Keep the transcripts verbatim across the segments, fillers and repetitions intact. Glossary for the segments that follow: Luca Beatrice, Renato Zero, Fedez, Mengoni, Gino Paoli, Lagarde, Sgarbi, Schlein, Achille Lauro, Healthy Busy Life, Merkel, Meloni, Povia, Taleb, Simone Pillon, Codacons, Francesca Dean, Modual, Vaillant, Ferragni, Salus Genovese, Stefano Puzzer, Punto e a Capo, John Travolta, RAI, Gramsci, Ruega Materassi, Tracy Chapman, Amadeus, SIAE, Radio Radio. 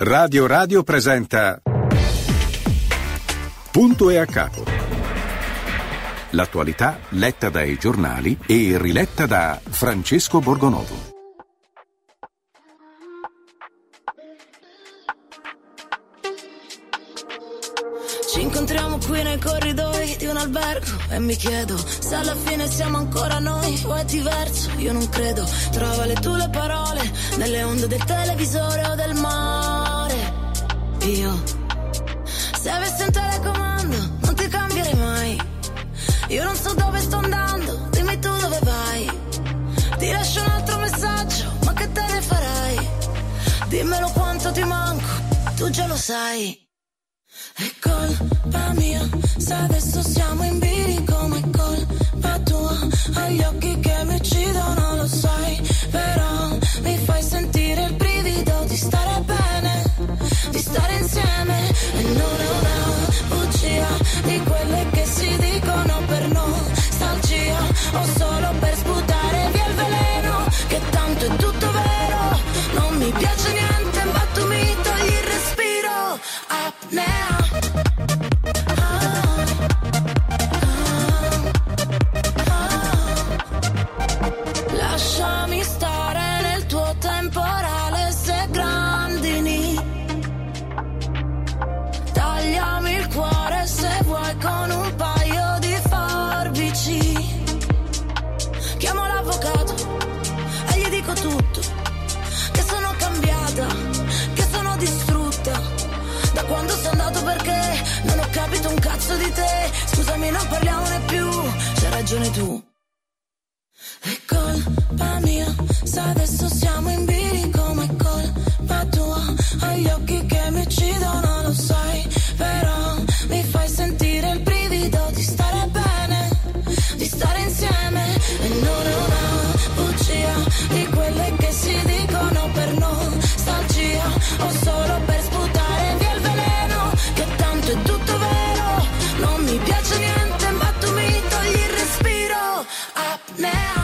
Radio Radio presenta Punto e a Capo. L'attualità letta dai giornali e riletta da Francesco Borgonovo. Ci incontriamo qui nei corridoi di un albergo e mi chiedo se alla fine siamo ancora noi o è diverso, io non credo. Trova le tue parole nelle onde del televisore o del mare. Io, se avessi un telecomando, non ti cambierei mai. Io non so dove sto andando, dimmi tu dove vai. Ti lascio un altro messaggio, ma che te ne farai? Dimmelo quanto ti manco, tu già lo sai. È colpa mia, se adesso siamo in bilico, ma è colpa tua. Hai gli occhi che mi uccidono, lo sai, però mi fai sentire il brivido di stare bene, di stare insieme, e non è una bugia di quelle che si dicono per nostalgia o solo per sputare via il veleno, che tanto è tutto vero, non mi piace niente ma tu mi togli il respiro. Apnea. Tutto, che sono cambiata, che sono distrutta da quando sei andato, perché non ho capito un cazzo di te. Scusami, non parliamone più, c'hai ragione tu. È colpa mia se adesso siamo in bilico, ma è colpa tua. Hai gli occhi che mi uccidono, lo sai, però mi fai sentire il brivido di stare bene, di stare insieme, e non è una di quelle che si dicono per nostalgia o solo per sputare via il veleno, che tanto è tutto vero, non mi piace niente ma tu mi togli il respiro. Apnea.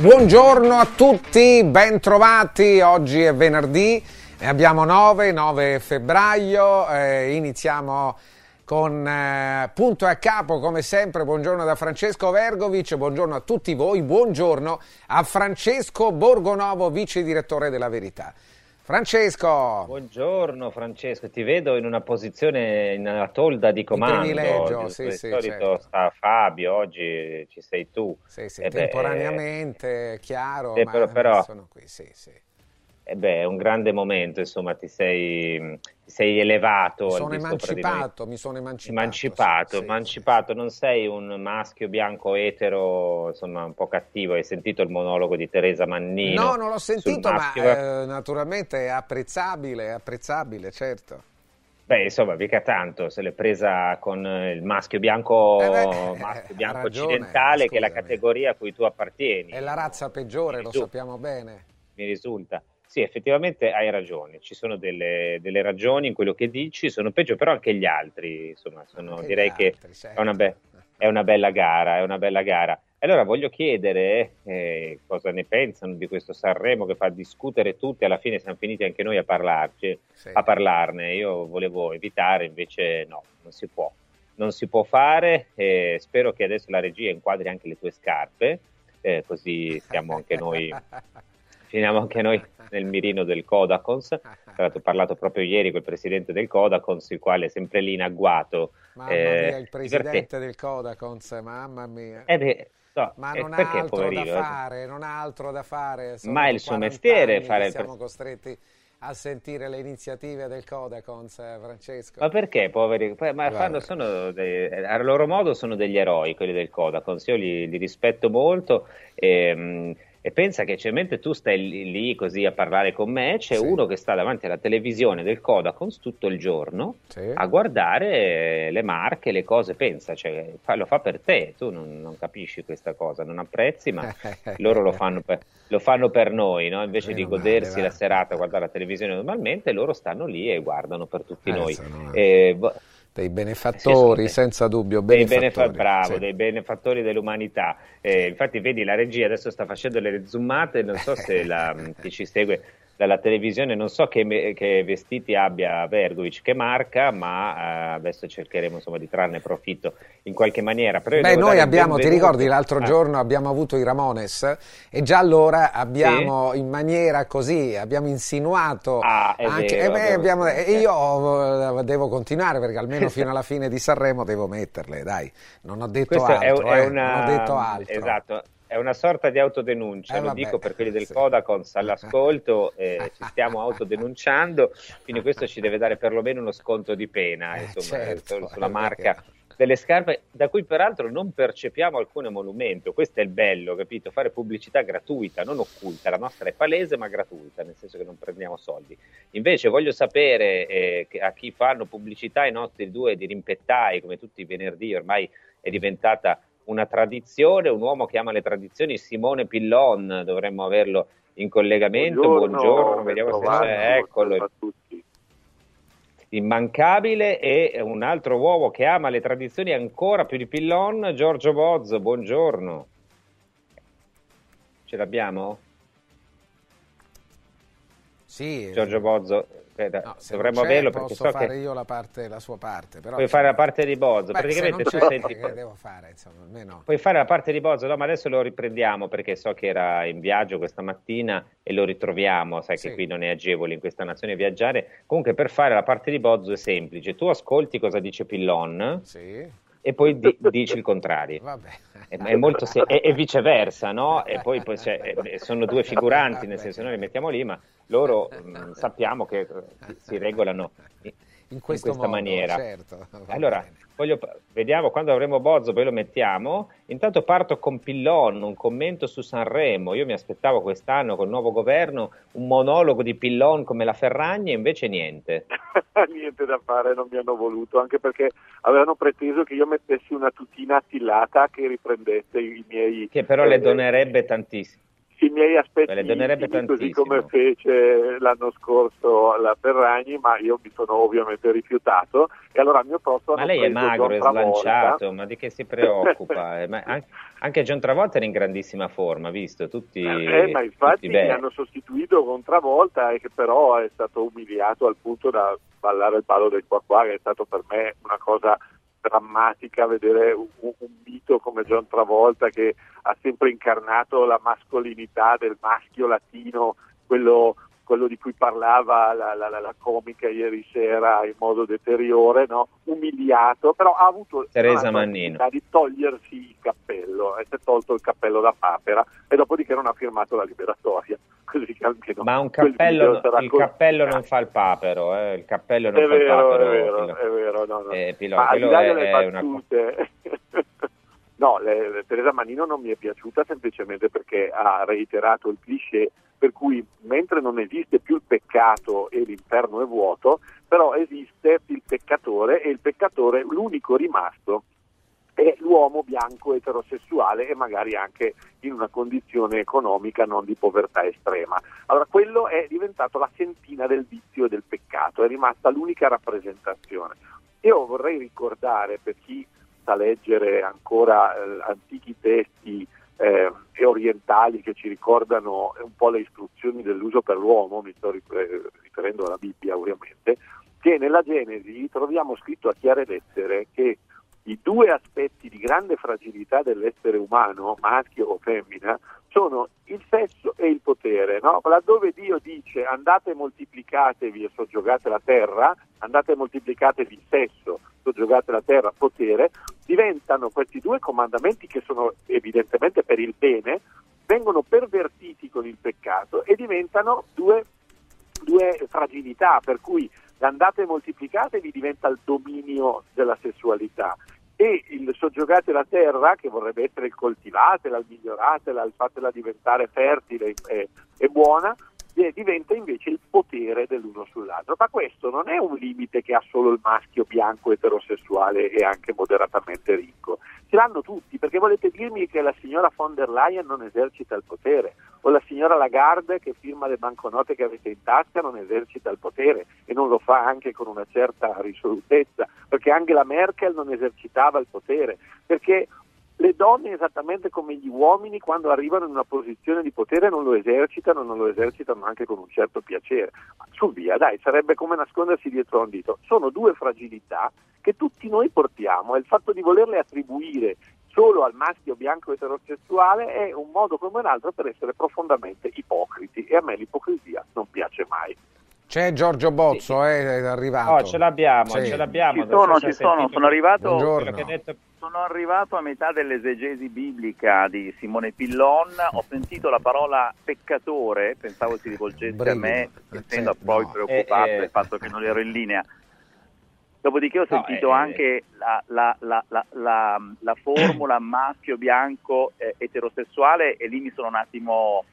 Buongiorno a tutti, bentrovati, oggi è venerdì, ne abbiamo nove, nove febbraio, eh, iniziamo con eh, Punto a Capo come sempre. Buongiorno da Francesco Vergovic, buongiorno a tutti voi, buongiorno a Francesco Borgonovo, vice direttore della Verità. Francesco! Buongiorno Francesco, ti vedo in una posizione, in una tolda di comando. Di privilegio, sì, di sì, solito certo. Sta Fabio, oggi ci sei tu. Sì, sì, e temporaneamente, beh, chiaro, sì, ma però, però, sono qui, sì, sì. E beh, è un grande momento, insomma, ti sei, ti sei elevato. Mi sono emancipato, mi sono emancipato. Emancipato, sì, emancipato, sì, non sei un maschio bianco etero, insomma, un po' cattivo. Hai sentito il monologo di Teresa Mannino? No, non l'ho sentito, ma eh, naturalmente è apprezzabile, è apprezzabile, certo. Beh, insomma, mica tanto, se l'è presa con il maschio bianco, eh beh, maschio bianco ragione, occidentale, scusami, che è la categoria a cui tu appartieni. È la razza peggiore, lo sappiamo bene. Mi risulta. Sì, effettivamente hai ragione, ci sono delle, delle ragioni in quello che dici, sono peggio, però anche gli altri, insomma, sono, anche direi altri, che certo. è, una be- è una bella gara, è una bella gara. Allora voglio chiedere eh, cosa ne pensano di questo Sanremo che fa discutere tutti, alla fine siamo finiti anche noi a parlarci, sì. a parlarne, io volevo evitare, invece no, non si può, non si può fare, eh, spero che adesso la regia inquadri anche le tue scarpe, eh, così siamo anche noi... Finiamo anche noi nel mirino del Codacons. Tra l'altro ho parlato proprio ieri col presidente del Codacons, il quale è sempre lì in agguato. Mamma eh, mia, il presidente del Codacons, mamma mia. Eh beh, so, ma non ha altro poverino, da fare, non ha altro da fare. Sono, ma è il suo mestiere fare il... Siamo costretti a sentire le iniziative del Codacons, eh, Francesco. Ma perché, poveri? Ma fanno, sono dei, a loro modo sono degli eroi quelli del Codacons, io li, li rispetto molto. E, e pensa che cioè, mentre tu stai lì così a parlare con me, c'è sì. uno che sta davanti alla televisione del Codacons tutto il giorno sì. a guardare le marche, le cose, pensa, cioè, fa, lo fa per te, tu non, non capisci questa cosa, non apprezzi, ma loro lo fanno per, lo fanno per noi, no? Invece Meno di godersi male, la serata a guardare la televisione normalmente, loro stanno lì e guardano per tutti eh, noi. Sono... E, bo- dei benefattori, sì, sì, senza dubbio, benefattori. Dei benefa- bravo, sì. dei benefattori dell'umanità. Eh, infatti vedi la regia adesso sta facendo le zoomate, non so se la, chi ci segue dalla televisione, non so che, me- che vestiti abbia Vergovic, che marca, ma eh, adesso cercheremo insomma di trarne profitto in qualche maniera. Però beh, noi abbiamo, ti ricordi l'altro ah. giorno abbiamo avuto i Ramones e già allora abbiamo sì. in maniera così, abbiamo insinuato ah, anche, vero, e beh, abbiamo, eh. io devo continuare perché almeno fino alla fine di Sanremo devo metterle, dai, non ho detto Questo altro, è, è una, eh, non ho detto altro. Esatto. È una sorta di autodenuncia, eh, lo vabbè, dico per quelli del sì. Codacons all'ascolto, eh, ci stiamo autodenunciando, quindi questo ci deve dare perlomeno uno sconto di pena, eh, insomma, certo, sulla marca perché... delle scarpe, da cui peraltro non percepiamo alcun emolumento. Questo è il bello, capito? Fare pubblicità gratuita, non occulta, la nostra è palese ma gratuita, nel senso che non prendiamo soldi. Invece voglio sapere eh, a chi fanno pubblicità i nostri due dirimpettai, come tutti i venerdì ormai è diventata una tradizione, un uomo che ama le tradizioni, Simone Pillon, dovremmo averlo in collegamento. Buongiorno, buongiorno, vediamo se c'è, eccolo, immancabile. E un altro uomo che ama le tradizioni ancora più di Pillon, Giorgio Bozzo, buongiorno. Ce l'abbiamo? Sì. Giorgio Bozzo. No, dovremmo averlo perché posso so fare che io la parte, la sua parte, però puoi fare la parte di Bozzo. Beh, praticamente tu senti che devo fare, insomma, almeno. Puoi fare la parte di Bozzo, no, ma adesso lo riprendiamo perché so che era in viaggio questa mattina e lo ritroviamo, sai sì. che qui non è agevole in questa nazione viaggiare. Comunque per fare la parte di Bozzo è semplice, tu ascolti cosa dice Pillon sì. e poi di, dici il contrario. Vabbè. È, è molto se- e, e viceversa, no? E poi, poi cioè, sono due figuranti, nel senso noi li mettiamo lì, ma loro mh, sappiamo che si regolano in, in, questo in questa modo, maniera. Certo, allora, voglio, vediamo quando avremo Bozzo, poi lo mettiamo. Intanto parto con Pillon, un commento su Sanremo. Io mi aspettavo quest'anno col nuovo governo un monologo di Pillon come la Ferragni e invece niente. Niente da fare, non mi hanno voluto, anche perché avevano preteso che io mettessi una tutina attillata che riprendesse i miei... Che però eh, le donerebbe tantissimo. I miei aspetti intimi, così come fece l'anno scorso la Ferragni, ma io mi sono ovviamente rifiutato e allora al mio posto... Ma lei è magro, è slanciato, ma di che si preoccupa? Ma anche, anche John Travolta era in grandissima forma, visto? Tutti eh, ma infatti mi hanno sostituito con Travolta e che però è stato umiliato al punto da ballare il ballo del qua qua, che è stato per me una cosa... drammatica vedere un, un mito come John Travolta che ha sempre incarnato la mascolinità del maschio latino, quello, quello di cui parlava la, la, la comica ieri sera in modo deteriore, no? Umiliato, però ha avuto Teresa Mannino di togliersi il cappello, e si è tolto il cappello da papera e dopodiché non ha firmato la liberatoria. Così che almeno ma un cappello, il col... cappello non fa il papero, eh? Il cappello non è fa vero, il papero. È vero, è vero, no, no. Eh, Pillon, ma al di là delle battute, una... no, le, le, Teresa Mannino non mi è piaciuta semplicemente perché ha reiterato il cliché per cui mentre non esiste più il peccato e l'inferno è vuoto, però esiste il peccatore e il peccatore l'unico rimasto è l'uomo bianco eterosessuale e magari anche in una condizione economica non di povertà estrema. Allora quello è diventato la sentina del vizio e del peccato, è rimasta l'unica rappresentazione. Io vorrei ricordare per chi sa leggere ancora eh, antichi testi eh, e orientali che ci ricordano un po' le istruzioni dell'uso per l'uomo, mi sto riferendo alla Bibbia ovviamente, che nella Genesi troviamo scritto a chiare lettere che i due aspetti di grande fragilità dell'essere umano, maschio o femmina, sono il sesso e il potere, no? Laddove Dio dice andate e moltiplicatevi e soggiogate la terra, andate e moltiplicatevi sesso, soggiogate la terra, potere, diventano questi due comandamenti che sono evidentemente per il bene, vengono pervertiti con il peccato e diventano due, due fragilità, per cui l'andate e moltiplicatevi diventa il dominio della sessualità e il soggiogate la terra, che vorrebbe essere il coltivatela, il miglioratela, il fatela diventare fertile e, e buona, e diventa invece il potere dell'uno sull'altro. Ma questo non è un limite che ha solo il maschio bianco eterosessuale e anche moderatamente ricco, ce l'hanno tutti, perché volete dirmi che la signora von der Leyen non esercita il potere, o la signora Lagarde che firma le banconote che avete in tasca non esercita il potere, e non lo fa anche con una certa risolutezza, perché Angela Merkel non esercitava il potere, perché le donne, esattamente come gli uomini, quando arrivano in una posizione di potere non lo esercitano, non lo esercitano anche con un certo piacere. Su via, dai, sarebbe come nascondersi dietro a un dito. Sono due fragilità che tutti noi portiamo, e il fatto di volerle attribuire solo al maschio bianco eterosessuale è un modo come un altro per essere profondamente ipocriti, e a me l'ipocrisia non piace mai. C'è Giorgio Bozzo, sì. eh, è arrivato. No, ce l'abbiamo, sì. ce l'abbiamo. Ci sono, ci sono, sono arrivato... Buongiorno. Sono arrivato a metà dell'esegesi biblica di Simone Pillon, ho sentito la parola peccatore, pensavo si rivolgesse Brigo, a me, essendo poi no, preoccupato eh, del fatto che non ero in linea. Dopodiché ho sentito no, eh, anche la, la, la, la, la, la formula maschio, bianco, eh, eterosessuale, e lì mi sono un attimo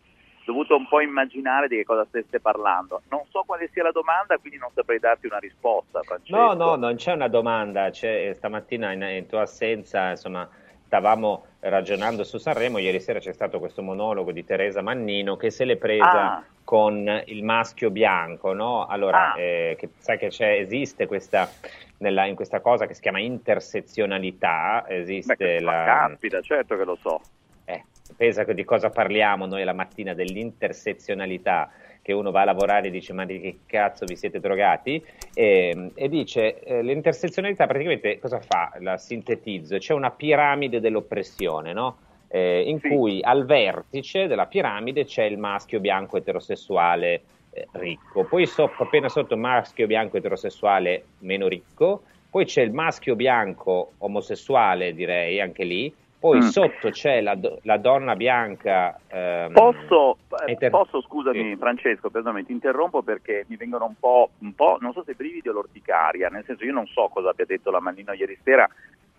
dovuto un po' immaginare di che cosa stesse parlando. Non so quale sia la domanda, quindi non saprei darti una risposta, Francesco. No, no, non c'è una domanda. C'è, stamattina in, in tua assenza, insomma, stavamo ragionando su Sanremo. Ieri sera c'è stato questo monologo di Teresa Mannino che se l'è presa ah. con il maschio bianco, no? Allora, ah. eh, che, sai che c'è, esiste questa... Nella, in questa cosa che si chiama intersezionalità, esiste. Beh, la... Capita, certo che lo so. Eh. Pensa di cosa parliamo noi la mattina, dell'intersezionalità, che uno va a lavorare e dice ma di che cazzo vi siete drogati, e, e dice eh, l'intersezionalità praticamente cosa fa? La sintetizzo, c'è una piramide dell'oppressione, no? eh, in sì. cui al vertice della piramide c'è il maschio bianco eterosessuale eh, ricco, poi so, appena sotto il maschio bianco eterosessuale meno ricco, poi c'è il maschio bianco omosessuale, direi anche lì. Poi mm. sotto c'è la, la donna bianca. Ehm, posso, eter- posso, scusami sì. Francesco, perdonami, ti interrompo perché mi vengono un po', un po', non so se brividi o l'orticaria, nel senso, io non so cosa abbia detto la Mannino ieri sera,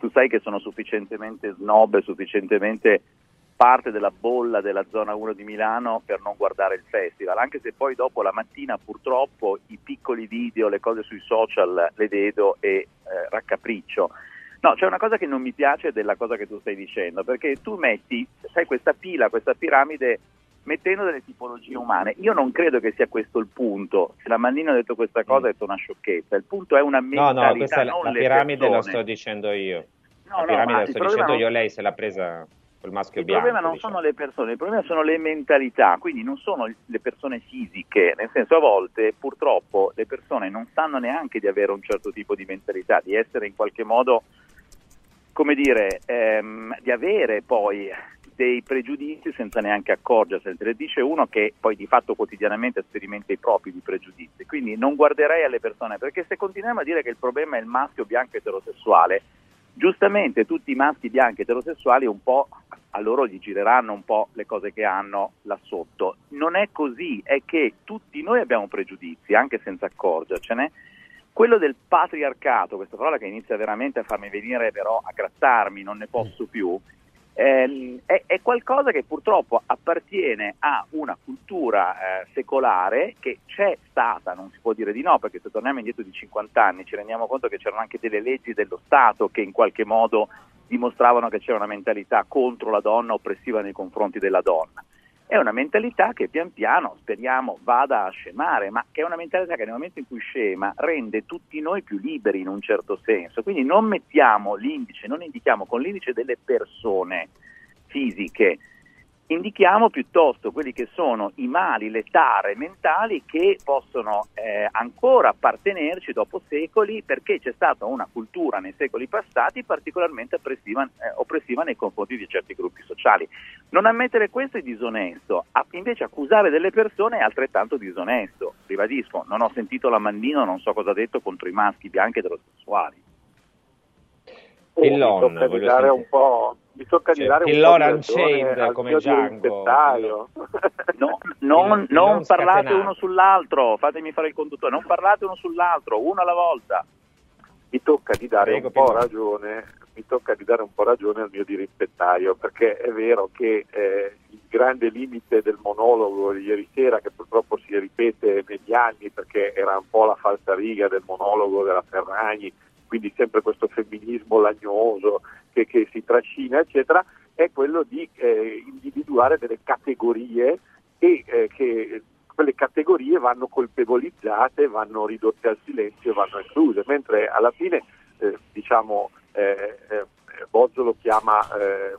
tu sai che sono sufficientemente snob, sufficientemente parte della bolla della zona uno di Milano per non guardare il festival, anche se poi dopo la mattina purtroppo i piccoli video, le cose sui social le vedo e eh, raccapriccio. No, c'è una cosa che non mi piace della cosa che tu stai dicendo, perché tu metti, sai, questa pila, questa piramide, mettendo delle tipologie umane. Io non credo che sia questo il punto. Se la Mannino ha detto questa cosa, ha detto una sciocchezza. Il punto è una mentalità. No, no, questa non la, la piramide persone. La sto dicendo io. No, la piramide no, la sto dicendo non... io, lei se l'ha presa col maschio il bianco. Il problema non diciamo. sono le persone, il problema sono le mentalità, quindi non sono le persone fisiche. Nel senso, a volte, purtroppo, le persone non sanno neanche di avere un certo tipo di mentalità, di essere in qualche modo... come dire, ehm, di avere poi dei pregiudizi senza neanche accorgersene. Te le dice uno che poi di fatto quotidianamente sperimenta i propri di pregiudizi, quindi non guarderei alle persone, perché se continuiamo a dire che il problema è il maschio bianco eterosessuale, giustamente tutti i maschi bianchi eterosessuali un po' a loro gli gireranno un po' le cose che hanno là sotto. Non è così, è che tutti noi abbiamo pregiudizi, anche senza accorgercene. Quello del patriarcato, questa parola che inizia veramente a farmi venire però a grattarmi, non ne posso più, ehm, è, è qualcosa che purtroppo appartiene a una cultura eh, secolare che c'è stata, non si può dire di no, perché se torniamo indietro di cinquanta anni ci rendiamo conto che c'erano anche delle leggi dello Stato che in qualche modo dimostravano che c'era una mentalità contro la donna, oppressiva nei confronti della donna. È una mentalità che pian piano, speriamo, vada a scemare, ma che è una mentalità che nel momento in cui scema rende tutti noi più liberi in un certo senso. Quindi non mettiamo l'indice, non indichiamo con l'indice delle persone fisiche, indichiamo piuttosto quelli che sono i mali, le tare mentali che possono eh, ancora appartenerci dopo secoli, perché c'è stata una cultura nei secoli passati particolarmente oppressiva, eh, oppressiva nei confronti di certi gruppi sociali. Non ammettere questo è disonesto, a, invece accusare delle persone è altrettanto disonesto. Ribadisco, non ho sentito la Mannino, non so cosa ha detto contro i maschi bianchi eterosessuali. Oh, mi tocca di dare un po', mi tocca cioè, di dare un po' come Django. No, non, non, non parlate uno sull'altro, fatemi fare il conduttore, non parlate uno sull'altro, uno alla volta. Mi tocca di dare Prego, un po' Pino. ragione, mi tocca di dare un po' ragione al mio dirimpettaio, perché è vero che eh, il grande limite del monologo di ieri sera, che purtroppo si ripete negli anni perché era un po' la falsariga del monologo della Ferragni, quindi sempre questo femminismo lagnoso che, che si trascina, eccetera, è quello di eh, individuare delle categorie e eh, che quelle categorie vanno colpevolizzate, vanno ridotte al silenzio, vanno escluse, mentre alla fine, eh, diciamo, eh, eh, Bozzo lo chiama eh,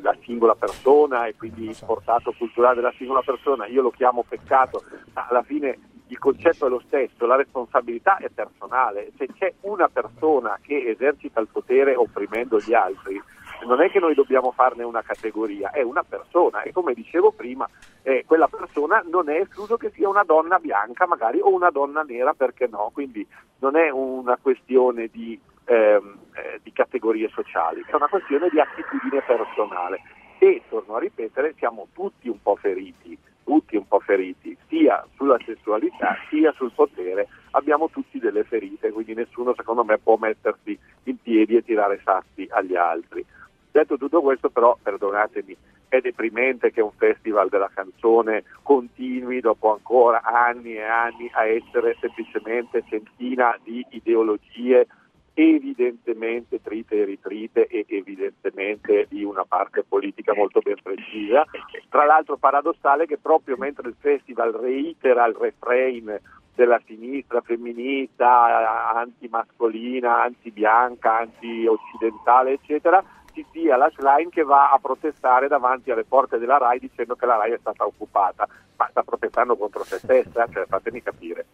la singola persona e quindi il portato culturale della singola persona, io lo chiamo peccato, ma alla fine il concetto è lo stesso, la responsabilità è personale. Se c'è una persona che esercita il potere opprimendo gli altri, non è che noi dobbiamo farne una categoria, è una persona e, come dicevo prima, eh, quella persona non è escluso che sia una donna bianca magari o una donna nera, perché no? Quindi non è una questione di, ehm, eh, di categorie sociali, è una questione di attitudine personale e, torno a ripetere, siamo tutti un po' feriti. tutti un po' feriti, sia sulla sessualità sia sul potere, abbiamo tutti delle ferite, quindi nessuno secondo me può mettersi in piedi e tirare sassi agli altri. Detto tutto questo, però, perdonatemi, è deprimente che un festival della canzone continui dopo ancora anni e anni a essere semplicemente centina di ideologie evidentemente trite e ritrite e evidentemente di una parte politica molto ben precisa. Tra l'altro paradossale che proprio mentre il festival reitera il refrain della sinistra femminista, antimascolina, antibianca, antioccidentale, eccetera, ci sia la Schlein che va a protestare davanti alle porte della RAI dicendo che la RAI è stata occupata. Ma sta protestando contro se stessa, cioè, fatemi capire.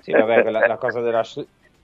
Sì, vabbè, la, la cosa della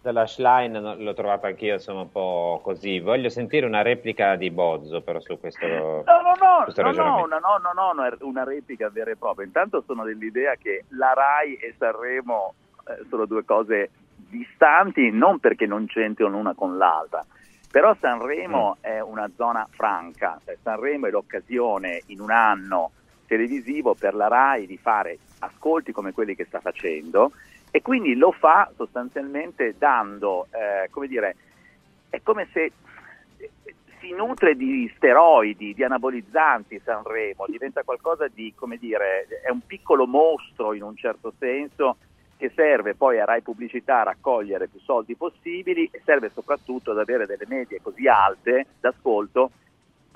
della Schlein l'ho trovata anch'io, insomma, un po' così. Voglio sentire una replica di Bozzo però su questo. No, no, no, no, no, no, no, no, una replica vera e propria. Intanto sono dell'idea che la RAI e Sanremo eh, sono due cose distanti, non perché non c'entrano l'una con l'altra, però Sanremo mm. è una zona franca, cioè, Sanremo è l'occasione in un anno televisivo per la RAI di fare ascolti come quelli che sta facendo, e quindi lo fa sostanzialmente dando, eh, come dire, è come se si nutre di steroidi, di anabolizzanti Sanremo, diventa qualcosa di, come dire, è un piccolo mostro in un certo senso che serve poi a Rai Pubblicità a raccogliere più soldi possibili e serve soprattutto ad avere delle medie così alte d'ascolto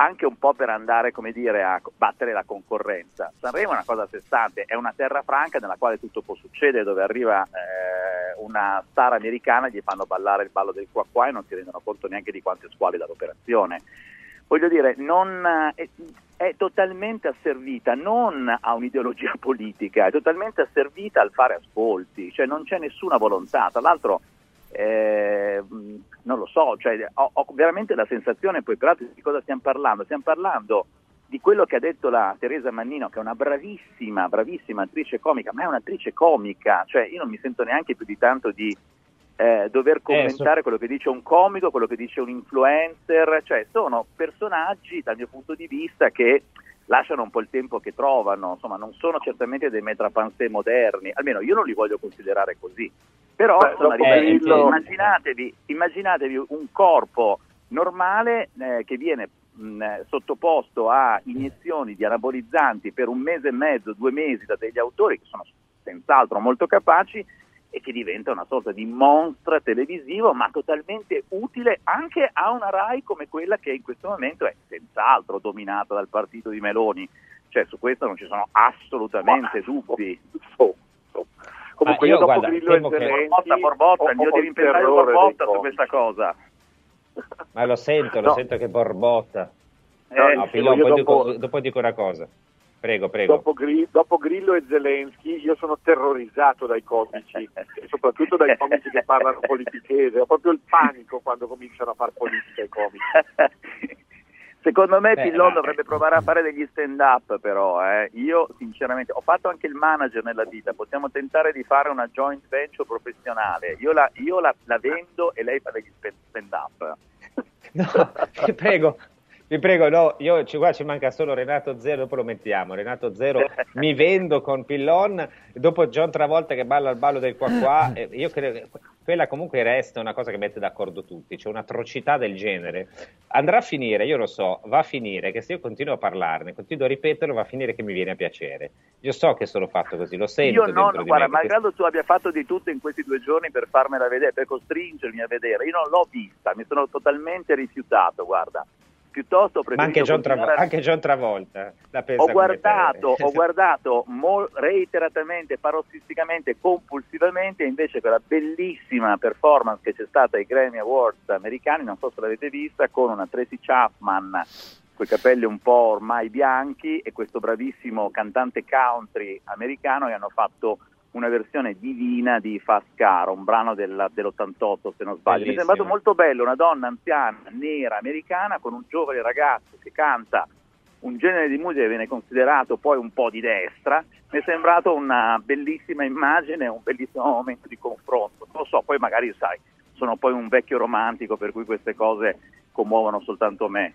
anche un po' per andare, come dire, a battere la concorrenza. Sanremo è una cosa a sé stante, è una terra franca nella quale tutto può succedere, dove arriva eh, una star americana, gli fanno ballare il ballo del qua qua e non si rendono conto neanche di quante squali dall'operazione. Voglio dire, non è, è totalmente asservita non a un'ideologia politica, è totalmente asservita al fare ascolti, cioè non c'è nessuna volontà, tra l'altro. Eh, non lo so, cioè, ho, ho veramente la sensazione, poi peraltro, di cosa stiamo parlando? Stiamo parlando di quello che ha detto la Teresa Mannino, che è una bravissima, bravissima attrice comica, ma è un'attrice comica, cioè io non mi sento neanche più di tanto di eh, dover commentare eh, so... quello che dice un comico, quello che dice un influencer, cioè sono personaggi dal mio punto di vista che lasciano un po' il tempo che trovano, insomma non sono certamente dei metrapansè moderni, almeno io non li voglio considerare così. Però Beh, sono arrivato, immaginatevi, immaginatevi un corpo normale eh, che viene mh, sottoposto a iniezioni di anabolizzanti per un mese e mezzo, due mesi da degli autori che sono senz'altro molto capaci e che diventa una sorta di monstra televisivo, ma totalmente utile anche a una RAI come quella che in questo momento è senz'altro dominata dal partito di Meloni. Cioè su questo non ci sono assolutamente dubbi. Oh, oh. Comunque ah, io, io dopo guarda, Grillo e Zelensky, Borbotta, Borbotta, il mio dirimpettaio Borbotta su questa cosa. Ma lo sento, lo no. sento che Borbotta. eh, no, Pillon, poi dopo, dico, dopo dico una cosa. Prego, prego. Dopo, Grillo, dopo Grillo e Zelensky io sono terrorizzato dai comici, soprattutto dai comici che parlano politichese. Ho proprio il panico quando cominciano a far politica i comici. Secondo me Pillon dovrebbe provare a fare degli stand-up, però eh. Io sinceramente ho fatto anche il manager nella vita, possiamo tentare di fare una joint venture professionale. Io la, io la, la vendo e lei fa degli stand-up. No, ti prego. Vi prego, no, io ci, qua ci manca solo Renato Zero, dopo lo mettiamo, Renato Zero, mi vendo con Pillon, dopo John Travolta che balla il ballo del qua qua, eh, io credo, quella comunque resta una cosa che mette d'accordo tutti, c'è cioè un'atrocità del genere, andrà a finire, io lo so, va a finire che se io continuo a parlarne, continuo a ripeterlo, va a finire che mi viene a piacere, io so che sono fatto così, lo sento io dentro non, di guarda, me. Malgrado tu abbia fatto di tutto in questi due giorni per farmela vedere, per costringermi a vedere, io non l'ho vista, mi sono totalmente rifiutato, guarda. Piuttosto ma anche John, Travol- a... anche John Travolta la pensa ho guardato, ho guardato mo- reiteratamente, parossisticamente, compulsivamente invece quella bellissima performance che c'è stata ai Grammy Awards americani, non so se l'avete vista, con una Tracy Chapman coi capelli un po' ormai bianchi e questo bravissimo cantante country americano che hanno fatto una versione divina di Fast Car, un brano del, dell'ottantotto se non sbaglio. Bellissimo. Mi è sembrato molto bello, una donna anziana, nera, americana, con un giovane ragazzo che canta un genere di musica che viene considerato poi un po' di destra, mi è sembrato una bellissima immagine, un bellissimo momento di confronto. Non lo so, poi magari sai, sono poi un vecchio romantico per cui queste cose commuovono soltanto me.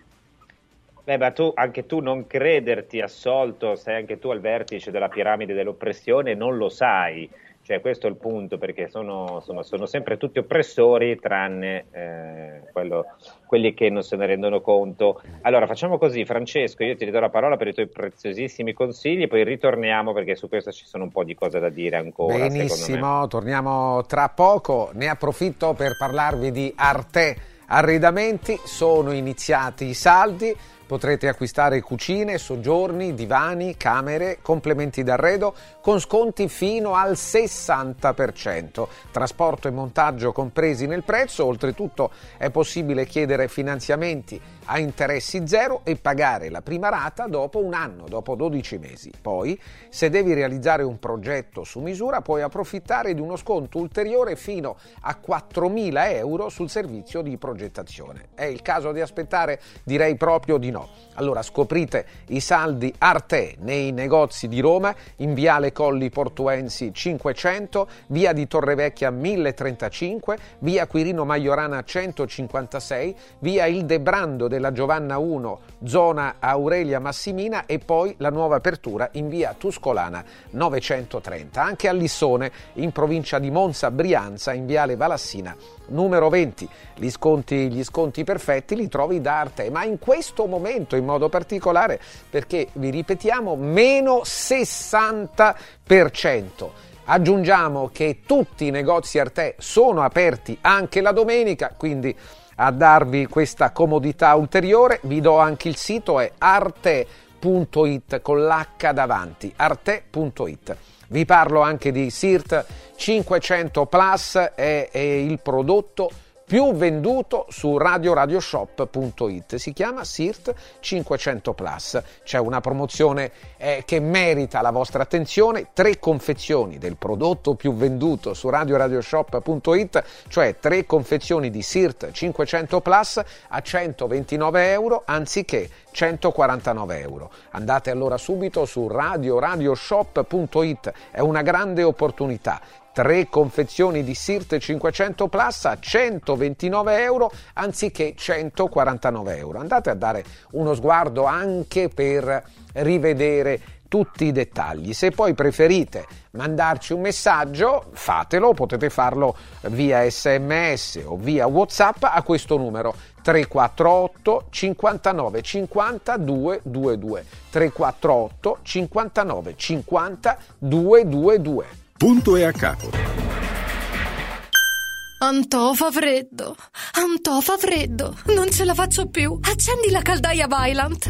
Beh, ma tu, anche tu non crederti assolto, sei anche tu al vertice della piramide dell'oppressione, non lo sai, cioè questo è il punto, perché sono, sono, sono sempre tutti oppressori tranne eh, quello, quelli che non se ne rendono conto. Allora facciamo così, Francesco, io ti ridò la parola per i tuoi preziosissimi consigli, poi ritorniamo perché su questo ci sono un po' di cose da dire ancora. Benissimo, torniamo tra poco, ne approfitto per parlarvi di Arte Arredamenti, sono iniziati i saldi. Potrete acquistare cucine, soggiorni, divani, camere, complementi d'arredo con sconti fino al sessanta per cento. Trasporto e montaggio compresi nel prezzo, oltretutto è possibile chiedere finanziamenti a interessi zero e pagare la prima rata dopo un anno, dopo dodici mesi. Poi, se devi realizzare un progetto su misura, puoi approfittare di uno sconto ulteriore fino a quattromila euro sul servizio di progettazione. È il caso di aspettare? Direi proprio di no. Allora scoprite i saldi Arte nei negozi di Roma in Viale Colli Portuensi cinquecento, Via di Torrevecchia mille e trentacinque, Via Quirino Maiorana centocinquantasei, Via Ildebrando della Giovanna uno, zona Aurelia Massimina e poi la nuova apertura in Via Tuscolana novecentotrenta. Anche a Lissone in provincia di Monza Brianza in Viale Valassina numero venti. Gli sconti, gli sconti perfetti li trovi da Arte, ma in questo momento in modo particolare perché vi ripetiamo meno sessanta per cento. Aggiungiamo che tutti i negozi Arte sono aperti anche la domenica, quindi a darvi questa comodità ulteriore vi do anche il sito, è arte punto it con l'H davanti, arte punto it. Vi parlo anche di Sirt cinquecento Plus, è, è il prodotto più venduto su radio radio shop punto it. Si chiama Sirt cinquecento Plus. C'è una promozione eh, che merita la vostra attenzione, tre confezioni del prodotto più venduto su radio radio shop punto it, cioè tre confezioni di Sirt cinquecento Plus a centoventinove euro anziché centoquarantanove euro. Andate allora subito su radio radio shop punto it, è una grande opportunità. Tre confezioni di Sirt cinquecento Plus a centoventinove euro anziché centoquarantanove euro. Andate a dare uno sguardo anche per rivedere tutti i dettagli. Se poi preferite mandarci un messaggio, fatelo, potete farlo via sms o via WhatsApp a questo numero tre quattro otto cinquantanove cinquanta duecentoventidue, tre quattro otto cinquantanove cinquanta duecentoventidue. Punto e a capo. Antò fa freddo, Antò fa freddo, non ce la faccio più. Accendi la caldaia Vaillant.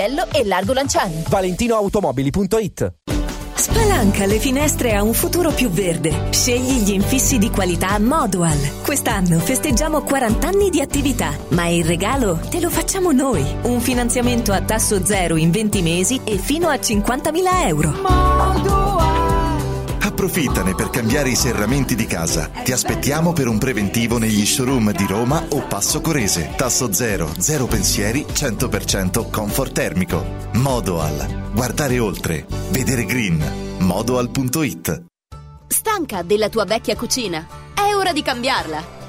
e Largo Lanciani. Valentinoautomobili punto it. Spalanca le finestre a un futuro più verde. Scegli gli infissi di qualità Modual. Quest'anno festeggiamo quaranta anni di attività, ma il regalo te lo facciamo noi. Un finanziamento a tasso zero in venti mesi e fino a cinquantamila euro. Modual. Approfittane per cambiare i serramenti di casa. Ti aspettiamo per un preventivo negli showroom di Roma o Passo Corese. Tasso zero, zero pensieri, cento per cento comfort termico. Modoal. Guardare oltre. Vedere green. Modoal punto it. Stanca della tua vecchia cucina? È ora di cambiarla.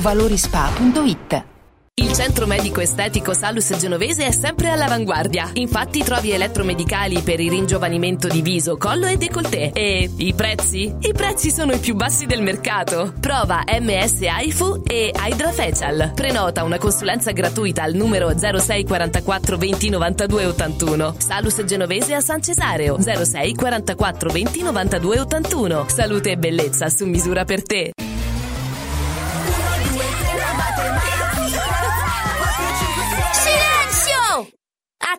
valorispa punto it. Il centro medico estetico Salus Genovese è sempre all'avanguardia. Infatti trovi elettromedicali per il ringiovanimento di viso, collo e décolleté. E i prezzi? I prezzi sono i più bassi del mercato. Prova M S Haifu e Hydra Facial. Prenota una consulenza gratuita al numero zero sei quarantaquattro venti novantadue ottantuno. Salus Genovese a San Cesareo, zero sei quarantaquattro venti novantadue ottantuno. Salute e bellezza su misura per te. A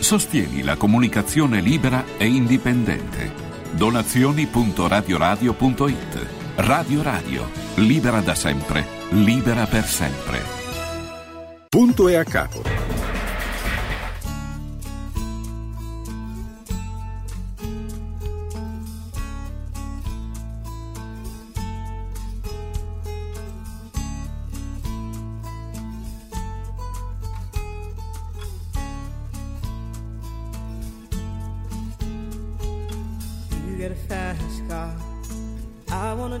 Sostieni la comunicazione libera e indipendente. Donazioni punto radio radio punto it. Radio Radio, libera da sempre, libera per sempre. Punto e a capo. get a fast car. I want a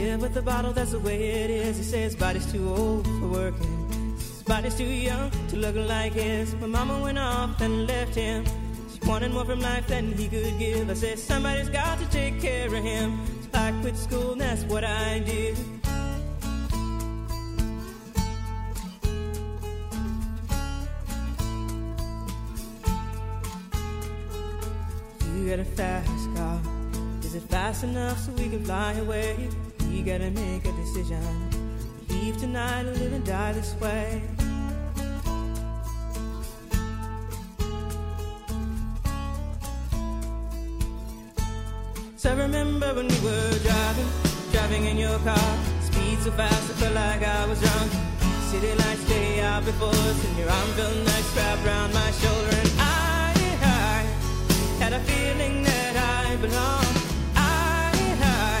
Yeah, but the bottle, that's the way it is. He says his body's too old for working. His body's too young to look like his. My mama went off and left him. Wanted more from life than he could give. I said, somebody's got to take care of him. So I quit school and that's what I did. You got a fast car. Is it fast enough so we can fly away? We gotta make a decision. Leave tonight or live and die this way. I remember when we were driving, driving in your car. Speed so fast, I felt like I was drunk. City lights day out before us, and your arm felt nice wrapped around my shoulder. And I, I had a feeling that I belonged. I, I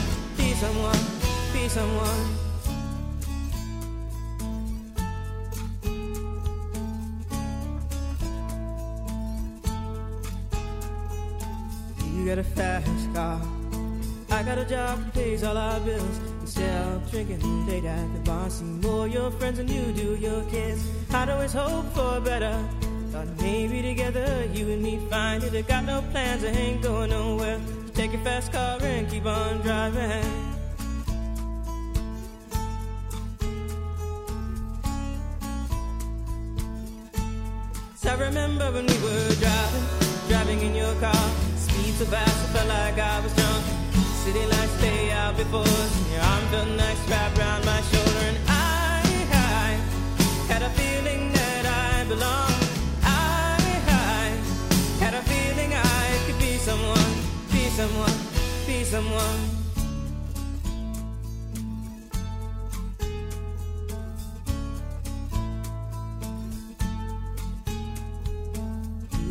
be someone, be someone. You got a fast car. I got a job that pays all our bills. Instead of drinking late at the bar, see more your friends than you do your kids. I'd always hope for better. Thought maybe together you and me find it. I got no plans, I ain't going nowhere. So take your fast car and keep on driving. So I remember when we were driving, driving in your car. Speed so fast, I felt like I was drunk. City lights lay out before us, and your arm felt nice wrapped around my shoulder. And I, I had a feeling that I belonged. I, I had a feeling I could be someone, be someone, be someone.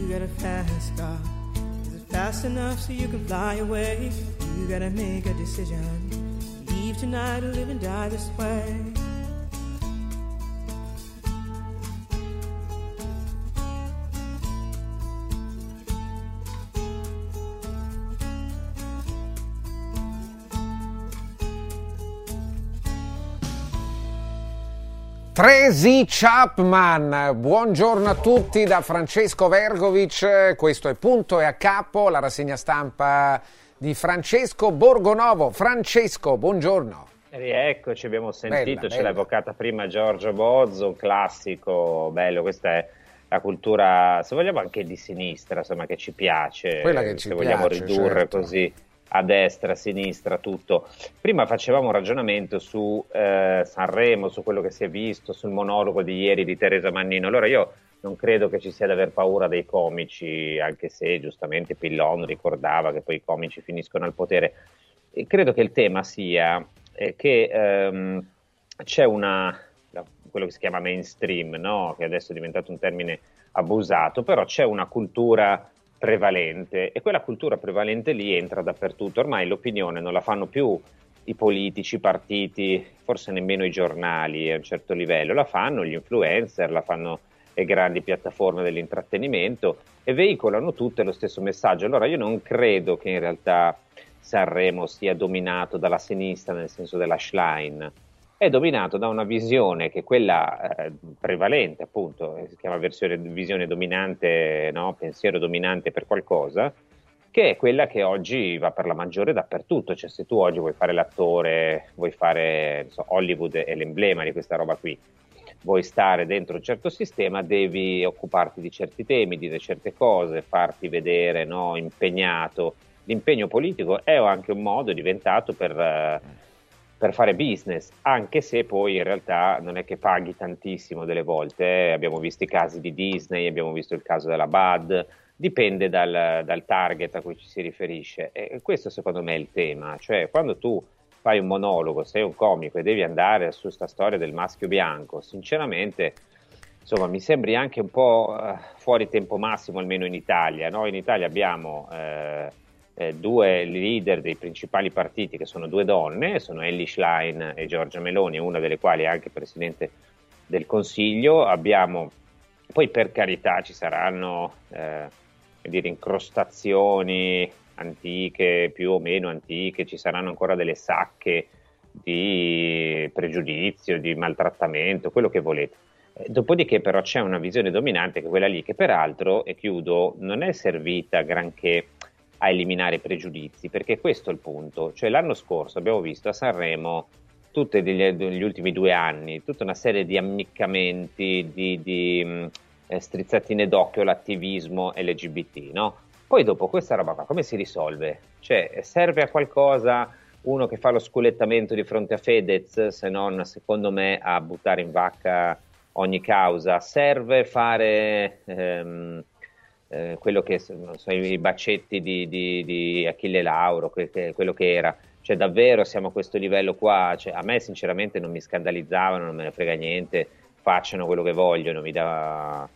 You got a fast car. Is it fast enough so you can fly away? You gotta make a decision. Leave tonight or live and die this way. Tracy Chapman, buongiorno a tutti da Francesco Vergovic, questo è Punto e a Capo, la rassegna stampa di Francesco Borgonovo. Francesco, buongiorno. Rieccoci, abbiamo sentito, bella, ce l'ha evocata prima Giorgio Bozzo, un classico bello, questa è la cultura, se vogliamo anche di sinistra, insomma, che ci piace, quella che se ci vogliamo piace, ridurre certo. Così a destra, a sinistra, tutto. Prima facevamo un ragionamento su eh, Sanremo, su quello che si è visto, sul monologo di ieri di Teresa Mannino. Allora io non credo che ci sia da aver paura dei comici, anche se giustamente Pillon ricordava che poi i comici finiscono al potere. E credo che il tema sia eh, che ehm, c'è una, la, quello che si chiama mainstream, no? Che adesso è diventato un termine abusato, però c'è una cultura prevalente e quella cultura prevalente lì entra dappertutto. Ormai l'opinione non la fanno più i politici, i partiti, forse nemmeno i giornali a un certo livello, la fanno gli influencer, la fanno le grandi piattaforme dell'intrattenimento e veicolano tutte lo stesso messaggio. Allora io non credo che in realtà Sanremo sia dominato dalla sinistra nel senso della Schlein, è dominato da una visione che è quella eh, prevalente, appunto, si chiama versione, visione dominante, no? Pensiero dominante per qualcosa, che è quella che oggi va per la maggiore dappertutto. Cioè se tu oggi vuoi fare l'attore, vuoi fare, non so, Hollywood è l'emblema di questa roba qui, vuoi stare dentro un certo sistema, devi occuparti di certi temi, di certe cose, farti vedere, no? Impegnato. L'impegno politico è anche un modo diventato per, per fare business, anche se poi in realtà non è che paghi tantissimo delle volte. Abbiamo visto i casi di Disney, abbiamo visto il caso della Bud, dipende dal, dal target a cui ci si riferisce. E questo secondo me è il tema, cioè quando tu fai un monologo, sei un comico e devi andare su sta storia del maschio bianco, sinceramente insomma mi sembri anche un po' fuori tempo massimo, almeno in Italia, no? In Italia abbiamo eh, eh, due leader dei principali partiti che sono due donne, sono Elly Schlein e Giorgia Meloni, una delle quali è anche presidente del Consiglio. Abbiamo poi, per carità, ci saranno eh, dire, incrostazioni antiche, più o meno antiche, ci saranno ancora delle sacche di pregiudizio, di maltrattamento, quello che volete. Dopodiché però c'è una visione dominante che è quella lì, che peraltro, e chiudo, non è servita granché a eliminare i pregiudizi, perché questo è il punto. Cioè l'anno scorso abbiamo visto a Sanremo, tutti gli ultimi due anni, tutta una serie di ammiccamenti, di, di eh, strizzatine d'occhio all'attivismo L G B T, no? Poi dopo questa roba qua come si risolve? Cioè serve a qualcosa uno che fa lo sculettamento di fronte a Fedez, se non secondo me a buttare in vacca ogni causa? Serve fare ehm, eh, quello che sono i bacetti di, di, di Achille Lauro, que, che, quello che era? Cioè davvero siamo a questo livello qua? Cioè, a me sinceramente non mi scandalizzavano, non me ne frega niente, facciano quello che vogliono, mi dà...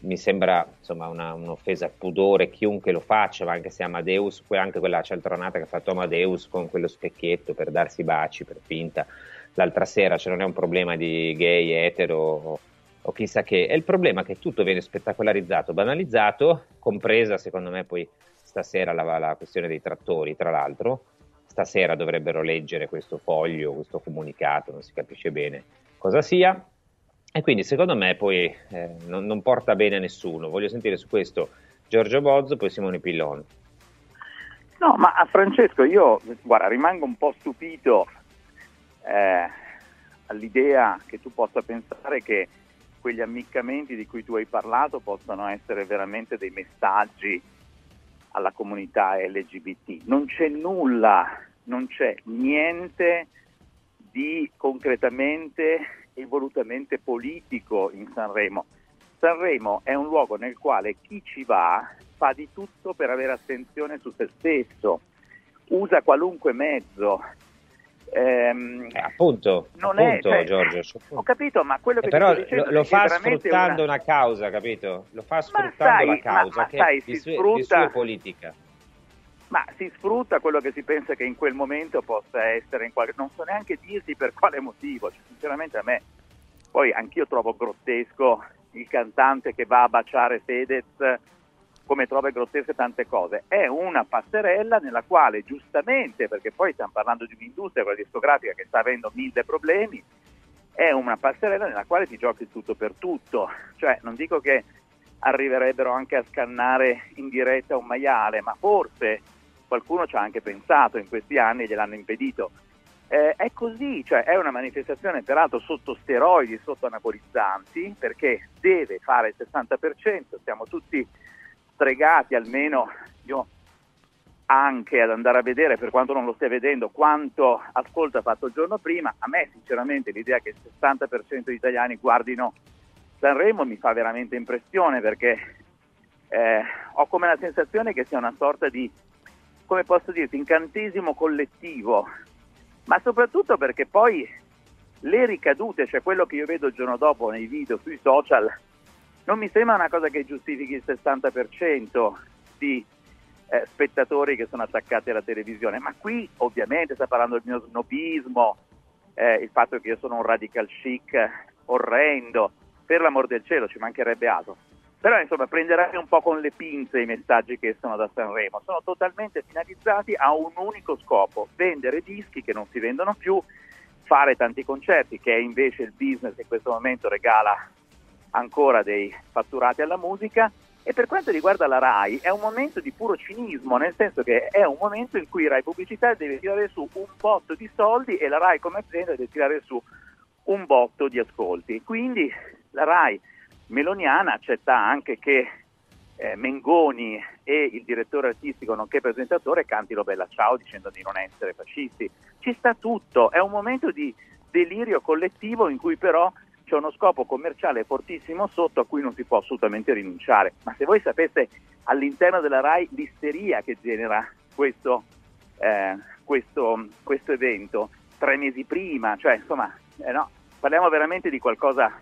mi sembra insomma una, un'offesa al pudore chiunque lo faccia, ma anche se Amadeus, anche quella cialtronata che ha fatto Amadeus con quello specchietto per darsi baci, per finta, l'altra sera, cioè non è un problema di gay, etero o, o chissà che, è il problema che tutto viene spettacolarizzato, banalizzato, compresa secondo me poi stasera la, la questione dei trattori. Tra l'altro stasera dovrebbero leggere questo foglio, questo comunicato, non si capisce bene cosa sia. E quindi secondo me poi eh, non, non porta bene a nessuno. Voglio sentire su questo Giorgio Bozzo, poi Simone Pillon. No, ma a Francesco io, guarda, rimango un po' stupito eh, all'idea che tu possa pensare che quegli ammiccamenti di cui tu hai parlato possano essere veramente dei messaggi alla comunità L G B T. Non c'è nulla, non c'è niente di concretamente e volutamente politico in Sanremo. Sanremo è un luogo nel quale chi ci va fa di tutto per avere attenzione su se stesso, usa qualunque mezzo. Ehm, eh, appunto, non appunto è, cioè, Giorgio. Appunto. Ho capito, ma quello che eh, però dicendo, lo, lo fa sfruttando una... una causa, capito? Lo fa sfruttando la causa, ma, ma che sai, di, si sue, sfrutta... di sua politica. Ma si sfrutta quello che si pensa che in quel momento possa essere, in qualche... non so neanche dirti per quale motivo, cioè, sinceramente a me, poi anch'io trovo grottesco il cantante che va a baciare Fedez, come trovo grottesche tante cose. È una passerella nella quale, giustamente, perché poi stiamo parlando di un'industria, quella discografica, che sta avendo mille problemi, è una passerella nella quale ti giochi tutto per tutto, cioè non dico che arriverebbero anche a scannare in diretta un maiale, ma forse qualcuno ci ha anche pensato in questi anni e gliel'hanno impedito. Eh, è così, cioè è una manifestazione peraltro sotto steroidi, sotto anabolizzanti, perché deve fare il sessanta per cento, siamo tutti stregati, almeno io anche ad andare a vedere, per quanto non lo stia vedendo, quanto ascolto ha fatto il giorno prima. A me sinceramente l'idea che il sessanta per cento degli italiani guardino Sanremo mi fa veramente impressione, perché eh, ho come la sensazione che sia una sorta di, come posso dirti, incantesimo collettivo, ma soprattutto perché poi le ricadute, cioè quello che io vedo il giorno dopo nei video sui social, non mi sembra una cosa che giustifichi il sessanta per cento di eh, spettatori che sono attaccati alla televisione. Ma qui ovviamente sta parlando del mio snobismo, eh, il fatto che io sono un radical chic orrendo, per l'amor del cielo, ci mancherebbe altro. Però insomma prenderai un po' con le pinze i messaggi che escono da Sanremo, sono totalmente finalizzati a un unico scopo: vendere dischi che non si vendono più, fare tanti concerti, che è invece il business che in questo momento regala ancora dei fatturati alla musica. E per quanto riguarda la RAI è un momento di puro cinismo, nel senso che è un momento in cui RAI Pubblicità deve tirare su un botto di soldi e la RAI come azienda deve tirare su un botto di ascolti. Quindi la RAI meloniana accetta anche che eh, Mengoni e il direttore artistico nonché presentatore cantino Bella Ciao dicendo di non essere fascisti. Ci sta tutto, è un momento di delirio collettivo in cui però c'è uno scopo commerciale fortissimo sotto a cui non si può assolutamente rinunciare. Ma se voi sapeste all'interno della RAI l'isteria che genera questo, eh, questo, questo evento tre mesi prima, cioè insomma eh, no, parliamo veramente di qualcosa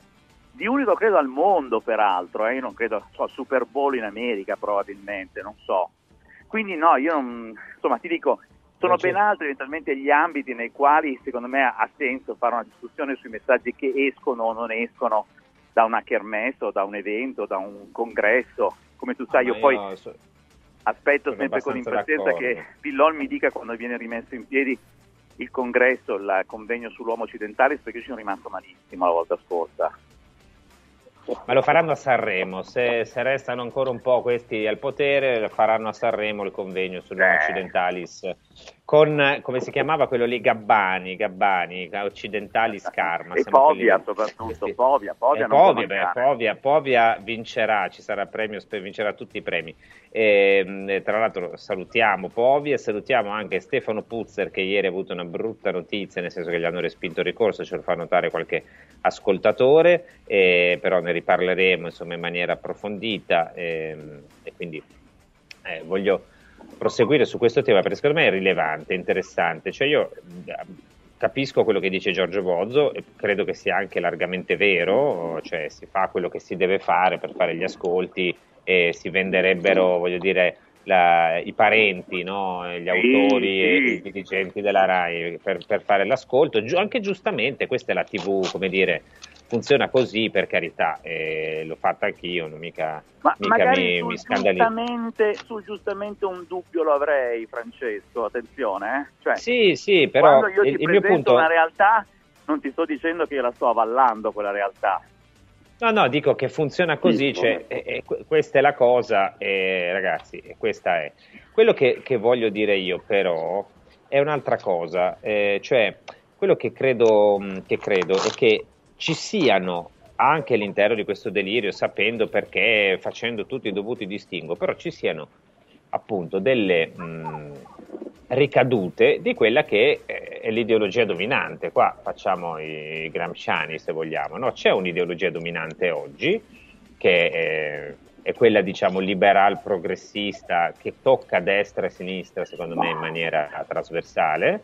di unico, credo al mondo peraltro, eh, io non credo, so, Super Bowl in America probabilmente, non so. Quindi no, io non, insomma ti dico, sono ben altri eventualmente gli ambiti nei quali secondo me ha senso fare una discussione sui messaggi che escono o non escono da una kermesse o da un evento, da un congresso. Come tu sai, ah, io poi io so, aspetto sempre con impazienza che Pillon mi dica quando viene rimesso in piedi il congresso, il convegno sull'uomo occidentale, perché io ci sono rimasto malissimo la volta scorsa. Ma lo faranno a Sanremo, se, se restano ancora un po' questi al potere, faranno a Sanremo il convegno sull'Homo Occidentalis con, come si chiamava quello lì, Gabbani, Gabbani, Occidentalis Karma. E Povia soprattutto, sì. Povia, Povia, non Povia, beh, Povia, Povia vincerà, ci sarà premio, vincerà tutti i premi. E, tra l'altro salutiamo Povia, salutiamo anche Stefano Puzzer che ieri ha avuto una brutta notizia, nel senso che gli hanno respinto il ricorso, ce lo fa notare qualche ascoltatore, e, però ne riparleremo insomma in maniera approfondita e, e quindi eh, voglio proseguire su questo tema perché secondo me è rilevante, interessante. Cioè io capisco quello che dice Giorgio Bozzo e credo che sia anche largamente vero, cioè si fa quello che si deve fare per fare gli ascolti e si venderebbero, voglio dire, la, i parenti, no? Gli autori e i dirigenti della RAI per, per fare l'ascolto, Gi- anche giustamente, questa è la tivù, come dire, funziona così, per carità, eh, l'ho fatta anch'io, non mica, ma mica magari mi, su, mi scandalizzo. Giustamente, su giustamente un dubbio lo avrei, Francesco, attenzione. Eh? Cioè, sì, sì, però quando io il, ti il presento mio punto... una realtà, non ti sto dicendo che io la sto avallando quella realtà. No, no, dico che funziona così, sì, cioè, eh, eh, questa è la cosa, eh, ragazzi, questa è. Quello che, che voglio dire io però è un'altra cosa, eh, cioè quello che credo, che credo è che ci siano anche all'interno di questo delirio, sapendo perché, facendo tutti i dovuti distinguo, però ci siano appunto delle mh, ricadute di quella che è l'ideologia dominante. Qua facciamo i gramsciani se vogliamo, no? C'è un'ideologia dominante oggi che è, è quella diciamo liberal progressista che tocca destra e sinistra secondo me in maniera trasversale.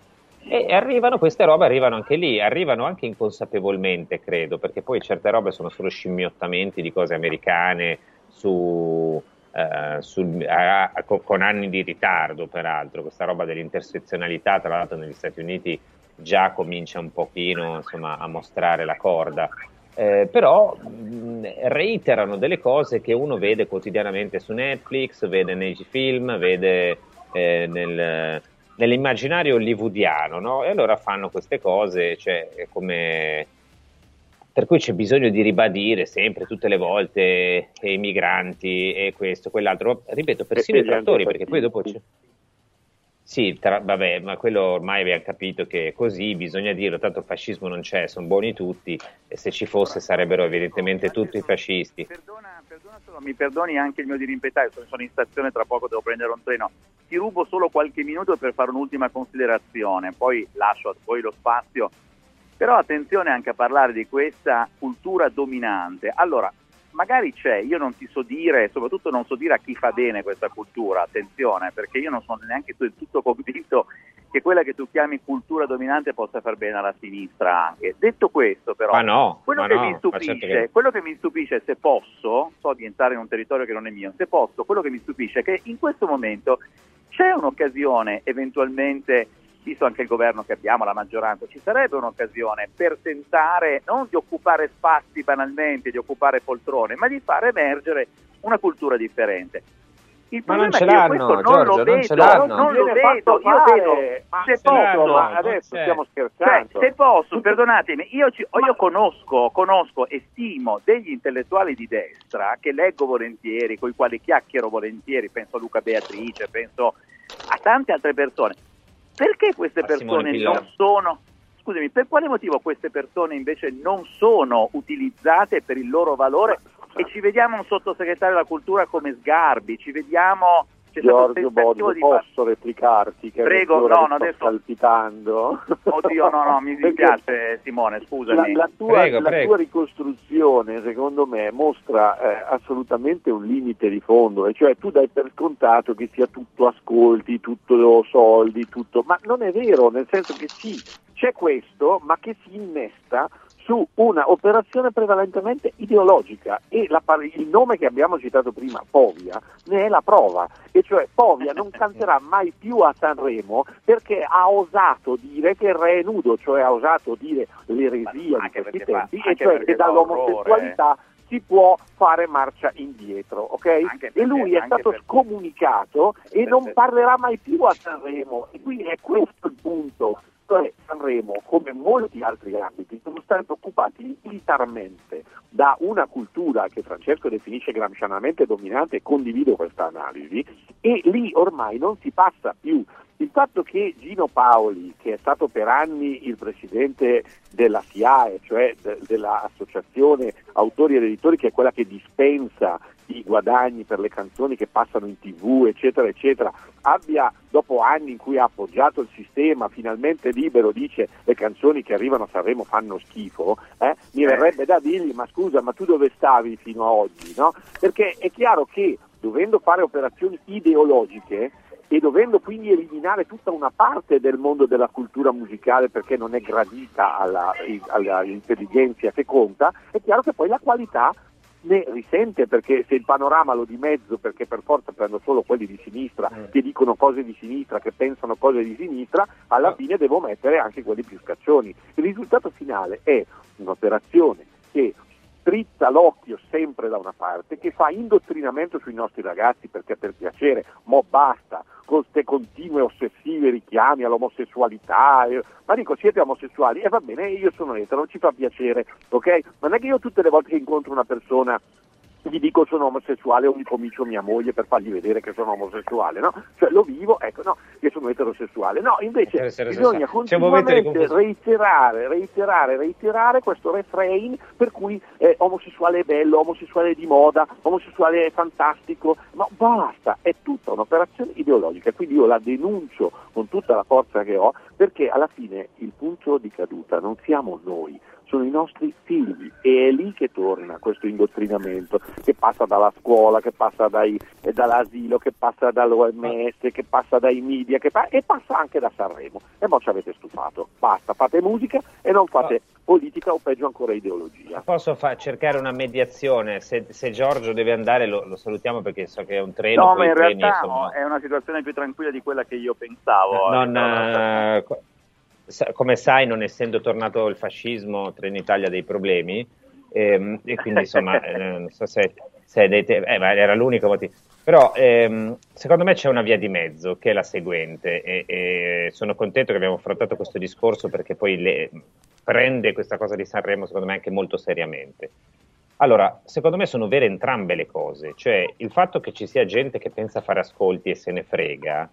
E arrivano queste robe, arrivano anche lì, arrivano anche inconsapevolmente, credo, perché poi certe robe sono solo scimmiottamenti di cose americane su, eh, su, a, a, con anni di ritardo, peraltro. Questa roba dell'intersezionalità, tra l'altro negli Stati Uniti già comincia un pochino insomma, a mostrare la corda, eh, però mh, reiterano delle cose che uno vede quotidianamente su Netflix, vede nei film, vede eh, nel... nell'immaginario hollywoodiano, no? E allora fanno queste cose, cioè, come... per cui c'è bisogno di ribadire sempre, tutte le volte, che i migranti e questo, quell'altro, ripeto, persino i trattori, perché poi dopo c'è... Sì, tra, vabbè, ma quello ormai abbiamo capito che è così, bisogna dirlo, tanto il fascismo non c'è, sono buoni tutti, e se ci fosse sarebbero evidentemente tutti i fascisti. Perdona, perdona solo, mi perdoni anche il mio dirimpetto, sono in stazione, tra poco devo prendere un treno. Ti rubo solo qualche minuto per fare un'ultima considerazione, poi lascio a voi lo spazio. Però attenzione anche a parlare di questa cultura dominante. Allora, magari c'è, io non ti so dire, soprattutto non so dire a chi fa bene questa cultura, attenzione, perché io non sono neanche del tutto convinto che quella che tu chiami cultura dominante possa far bene alla sinistra anche. Detto questo però, ma no, quello, ma che no, mi stupisce, che... quello che mi stupisce, se posso, so di entrare in un territorio che non è mio, se posso, quello che mi stupisce è che in questo momento c'è un'occasione eventualmente, visto anche il governo che abbiamo, la maggioranza, ci sarebbe un'occasione per tentare non di occupare spazi banalmente, di occupare poltrone, ma di far emergere una cultura differente. Il ma non ce l'hanno, Giorgio, non, lo non ce l'hanno. Non, non lo vedo, io vedo, ma se posso, ma adesso stiamo scherzando. Cioè, se posso, perdonatemi, io, ci, io conosco, conosco e stimo degli intellettuali di destra che leggo volentieri, con i quali chiacchiero volentieri, penso a Luca Beatrice, penso a tante altre persone. Perché queste persone non sono, scusami, per quale motivo queste persone invece non sono utilizzate per il loro valore? E ci vediamo un sottosegretario della cultura come Sgarbi, ci vediamo... C'è Giorgio Bozzo, di... posso replicarti? Che prego, no, no, adesso... saltitando. Oddio, no, no, mi dispiace Simone, scusami. La, la, tua, prego, la prego. tua ricostruzione, secondo me, mostra eh, assolutamente un limite di fondo, e cioè tu dai per scontato che sia tutto ascolti, tutto soldi, tutto... Ma non è vero, nel senso che sì, c'è questo, ma che si innesta su una operazione prevalentemente ideologica, e la, il nome che abbiamo citato prima, Povia, ne è la prova, e cioè Povia non canterà mai più a Sanremo perché ha osato dire che il re è nudo, cioè ha osato dire l'eresia di questi tempi, fa, e cioè che dall'omosessualità orrore. si può fare marcia indietro, ok? Perché, e lui è stato perché. scomunicato e per non per... parlerà mai più a Sanremo, e quindi è questo il punto. Sanremo, come molti altri ambiti, sono stati occupati militarmente da una cultura che Francesco definisce gramscianamente dominante, e condivido questa analisi, e lì ormai non si passa più. Il fatto che Gino Paoli, che è stato per anni il presidente della S I A E, cioè de- dell'associazione autori ed editori, che è quella che dispensa i guadagni per le canzoni che passano in tv, eccetera, eccetera, abbia, dopo anni in cui ha appoggiato il sistema, finalmente libero, dice le canzoni che arrivano a Sanremo fanno schifo, eh? mi eh. verrebbe da dirgli, ma scusa, ma tu dove stavi fino a oggi, no? Perché è chiaro che, dovendo fare operazioni ideologiche, e dovendo quindi eliminare tutta una parte del mondo della cultura musicale perché non è gradita alla, alla intelligenza che conta, è chiaro che poi la qualità ne risente, perché se il panorama lo dimezzo, perché per forza prendo solo quelli di sinistra che dicono cose di sinistra, che pensano cose di sinistra, alla fine devo mettere anche quelli più scaccioni. Il risultato finale è un'operazione che drizza l'occhio sempre da una parte, che fa indottrinamento sui nostri ragazzi, perché per piacere, mo basta con queste continue ossessive richiami all'omosessualità, ma dico siete omosessuali, e eh, va bene, io sono etero, ci fa piacere, ok? Ma non è che io tutte le volte che incontro una persona gli dico sono omosessuale o mi comincio mia moglie per fargli vedere che sono omosessuale, no? Cioè lo vivo, ecco, no, che sono eterosessuale, no, invece bisogna continuamente reiterare, reiterare, reiterare questo refrain per cui eh, omosessuale è bello, omosessuale è di moda, omosessuale è fantastico, ma basta, è tutta un'operazione ideologica, quindi io la denuncio con tutta la forza che ho, perché alla fine il punto di caduta non siamo noi, sono i nostri figli, e è lì che torna questo indottrinamento, che passa dalla scuola, che passa dai, eh, dall'asilo, che passa dall'O M S, che passa dai media, che pa- e passa anche da Sanremo, e mo' ci avete stufato, basta, fate musica e non fate politica, o peggio ancora ideologia. Posso fa- cercare una mediazione, se, se Giorgio deve andare lo, lo salutiamo perché so che è un treno. No, ma in treni, realtà insomma... è una situazione più tranquilla di quella che io pensavo. No, non, come sai, non essendo tornato il fascismo, Trenitalia ha dei problemi, ehm, e quindi insomma non so se, se dei te- eh, ma era l'unico motivo, però ehm, secondo me c'è una via di mezzo che è la seguente, e, e sono contento che abbiamo affrontato questo discorso perché poi le, prende questa cosa di Sanremo secondo me anche molto seriamente. Allora, secondo me sono vere entrambe le cose, cioè il fatto che ci sia gente che pensa a fare ascolti e se ne frega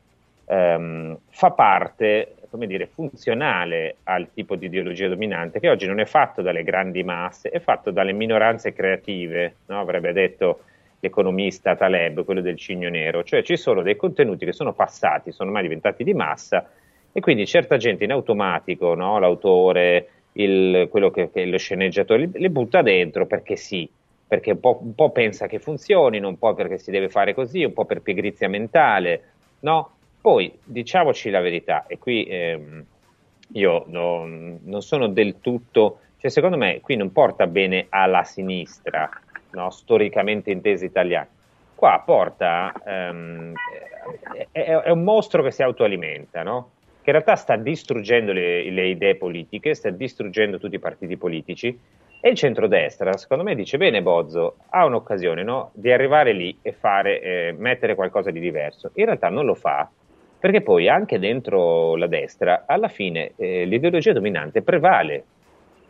ehm, fa parte, come dire, funzionale al tipo di ideologia dominante, che oggi non è fatto dalle grandi masse, è fatto dalle minoranze creative, no? Avrebbe detto l'economista Taleb, quello del cigno nero, cioè ci sono dei contenuti che sono passati, sono ormai diventati di massa, e quindi certa gente in automatico, no? L'autore, il, quello che, che lo sceneggiatore, li butta dentro perché sì, perché un po', un po' pensa che funzionino, un po' perché si deve fare così, un po' per pigrizia mentale, no? Poi diciamoci la verità, e qui ehm, io no, non sono del tutto, cioè secondo me qui non porta bene alla sinistra, no? Storicamente intesa italiana, qua porta, ehm, è, è un mostro che si autoalimenta, no? Che in realtà sta distruggendo le, le idee politiche, sta distruggendo tutti i partiti politici, e il centrodestra, secondo me, dice bene Bozzo, ha un'occasione, no? Di arrivare lì e fare, eh, mettere qualcosa di diverso, in realtà non lo fa, perché poi anche dentro la destra, alla fine eh, l'ideologia dominante prevale,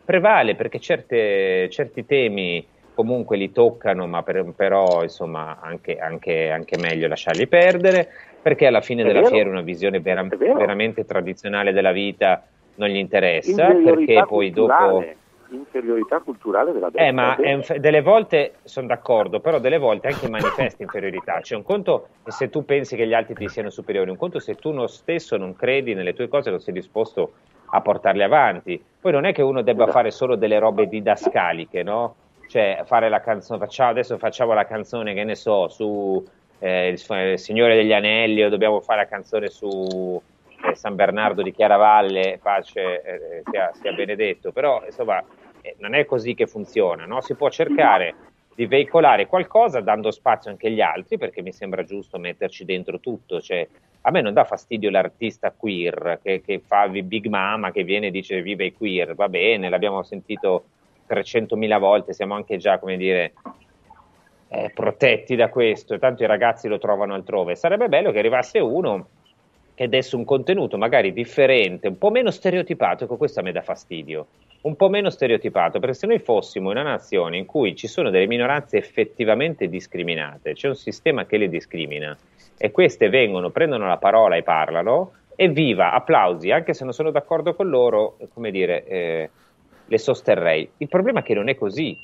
prevale perché certe, certi temi comunque li toccano, ma per, però insomma anche, anche, anche meglio lasciarli perdere, perché alla fine è della vero. fiera una visione vera, veramente tradizionale della vita non gli interessa, perché poi dopo… Inferiorità culturale della destra. Eh, ma è, delle volte sono d'accordo, però delle volte anche manifesta inferiorità, cioè un conto è se tu pensi che gli altri ti siano superiori, un conto è se tu non stesso non credi nelle tue cose e non sei disposto a portarle avanti, poi non è che uno debba fare solo delle robe didascaliche, no? Cioè fare la canzone, facciamo, adesso facciamo la canzone, che ne so, su eh, il, il Signore degli Anelli, o dobbiamo fare la canzone su eh, San Bernardo di Chiaravalle, pace eh, sia, sia benedetto, però insomma non è così che funziona, no? Si può cercare di veicolare qualcosa dando spazio anche agli altri, perché mi sembra giusto metterci dentro tutto, cioè a me non dà fastidio l'artista queer che, che fa Big Mama, che viene e dice vive i queer, va bene, l'abbiamo sentito trecentomila volte, siamo anche già, come dire, eh, protetti da questo, e tanto i ragazzi lo trovano altrove. Sarebbe bello che arrivasse uno che desse un contenuto magari differente, un po' meno stereotipato, ecco, questo a me dà fastidio, un po' meno stereotipato, perché se noi fossimo una nazione in cui ci sono delle minoranze effettivamente discriminate, c'è un sistema che le discrimina, e queste vengono, prendono la parola e parlano, evviva, applausi, anche se non sono d'accordo con loro, come dire, eh, le sosterrei. Il problema è che non è così,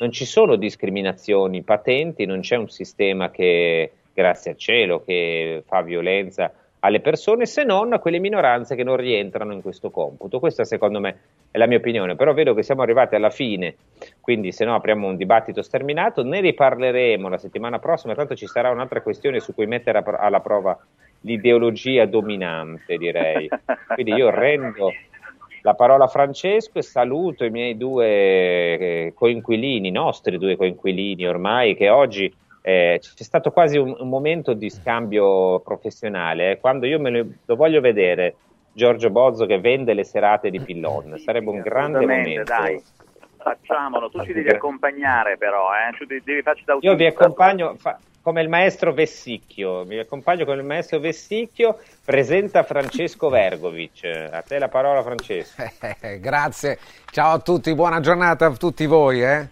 non ci sono discriminazioni patenti, non c'è un sistema che, grazie al cielo, che fa violenza alle persone, se non a quelle minoranze che non rientrano in questo computo. Questa secondo me è la mia opinione, però vedo che siamo arrivati alla fine, quindi se no apriamo un dibattito sterminato, ne riparleremo la settimana prossima, tanto ci sarà un'altra questione su cui mettere alla prova l'ideologia dominante, direi. Quindi io rendo la parola a Francesco e saluto i miei due coinquilini, i nostri due coinquilini ormai, che oggi… Eh, c'è stato quasi un, un momento di scambio professionale, eh, quando io me lo, lo voglio vedere Giorgio Bozzo che vende le serate di Pillon, sarebbe un grande momento, dai. Facciamolo, tu ci devi accompagnare però, eh? Cioè, devi farci da io vi accompagno fa, come il maestro Vessicchio, vi accompagno come il maestro Vessicchio, presenta Francesco Vergovic, a te la parola Francesco. Eh, grazie, ciao a tutti, buona giornata a tutti voi, eh?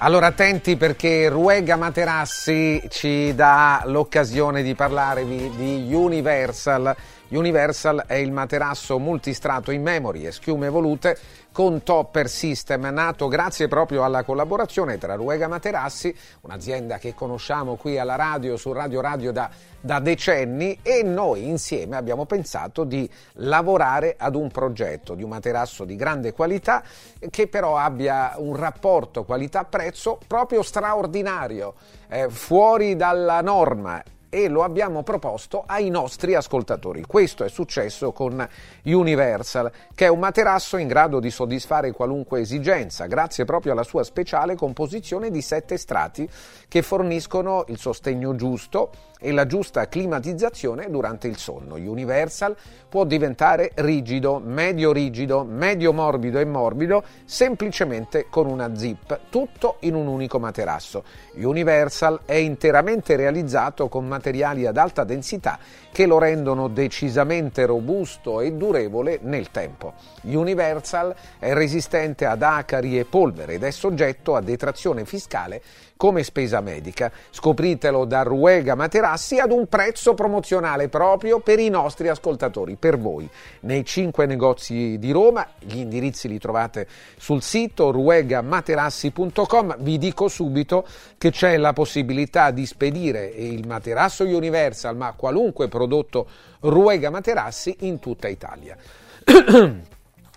Allora attenti, perché Ruega Materassi ci dà l'occasione di parlare di, di Universal. Universal è il materasso multistrato in memory e schiume volute con topper system, nato grazie proprio alla collaborazione tra Ruega Materassi, un'azienda che conosciamo qui alla radio, su Radio Radio da, da decenni, e noi insieme abbiamo pensato di lavorare ad un progetto di un materasso di grande qualità che però abbia un rapporto qualità-prezzo proprio straordinario, eh, fuori dalla norma, e lo abbiamo proposto ai nostri ascoltatori. Questo è successo con Universal, che è un materasso in grado di soddisfare qualunque esigenza, grazie proprio alla sua speciale composizione di sette strati che forniscono il sostegno giusto e la giusta climatizzazione durante il sonno. Universal può diventare rigido, medio rigido, medio morbido e morbido, semplicemente con una zip, tutto in un unico materasso. Universal è interamente realizzato con materiali ad alta densità che lo rendono decisamente robusto e durevole nel tempo. Universal è resistente ad acari e polvere ed è soggetto a detrazione fiscale come spesa medica. Scopritelo da Ruega Materassi ad un prezzo promozionale proprio per i nostri ascoltatori, per voi, nei cinque negozi di Roma. Gli indirizzi li trovate sul sito ruega materassi punto com. Vi dico subito che c'è la possibilità di spedire il materasso Universal, ma qualunque prodotto Ruega Materassi, in tutta Italia.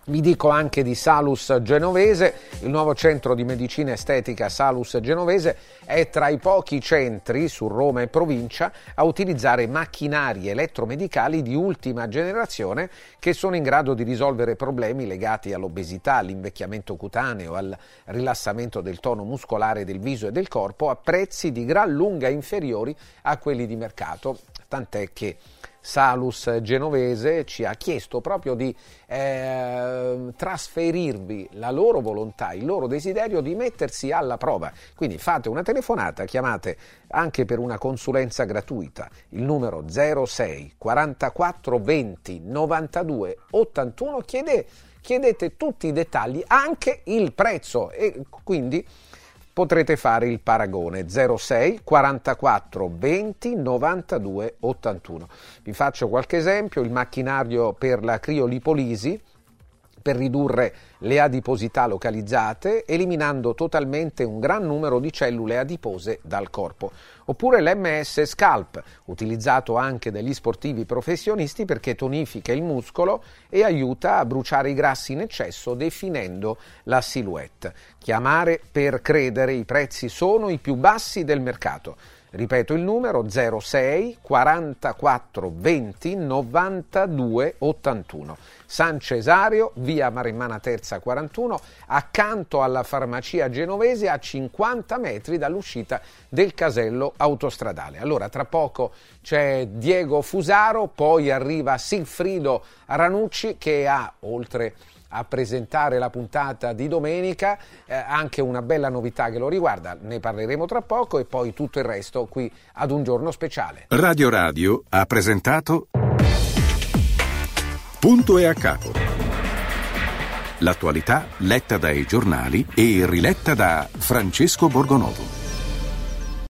Vi dico anche di Salus Genovese. Il nuovo centro di medicina estetica Salus Genovese è tra i pochi centri su Roma e provincia a utilizzare macchinari elettromedicali di ultima generazione che sono in grado di risolvere problemi legati all'obesità, all'invecchiamento cutaneo, al rilassamento del tono muscolare del viso e del corpo a prezzi di gran lunga inferiori a quelli di mercato, tant'è che Salus Genovese ci ha chiesto proprio di eh, trasferirvi la loro volontà, il loro desiderio di mettersi alla prova. Quindi fate una telefonata, chiamate anche per una consulenza gratuita il numero zero sei quarantaquattro venti novantadue ottantuno, chiede, chiedete tutti i dettagli, anche il prezzo, e quindi potrete fare il paragone. Zero sei quarantaquattro venti novantadue ottantuno. Vi faccio qualche esempio: il macchinario per la criolipolisi, per ridurre le adiposità localizzate eliminando totalmente un gran numero di cellule adipose dal corpo, oppure l'M S Scalp, utilizzato anche dagli sportivi professionisti perché tonifica il muscolo e aiuta a bruciare i grassi in eccesso definendo la silhouette. Chiamare per credere, i prezzi sono i più bassi del mercato. Ripeto il numero zero sei quarantaquattro venti novantadue ottantuno. San Cesario, via Maremmana Terza quarantuno, accanto alla farmacia genovese, a cinquanta metri dall'uscita del casello autostradale. Allora, tra poco c'è Diego Fusaro, poi arriva Sigfrido Ranucci che ha, oltre a presentare la puntata di domenica, eh, anche una bella novità che lo riguarda, ne parleremo tra poco, e poi tutto il resto qui ad Un Giorno Speciale. Radio Radio ha presentato Punto e a Capo. L'attualità letta dai giornali e riletta da Francesco Borgonovo.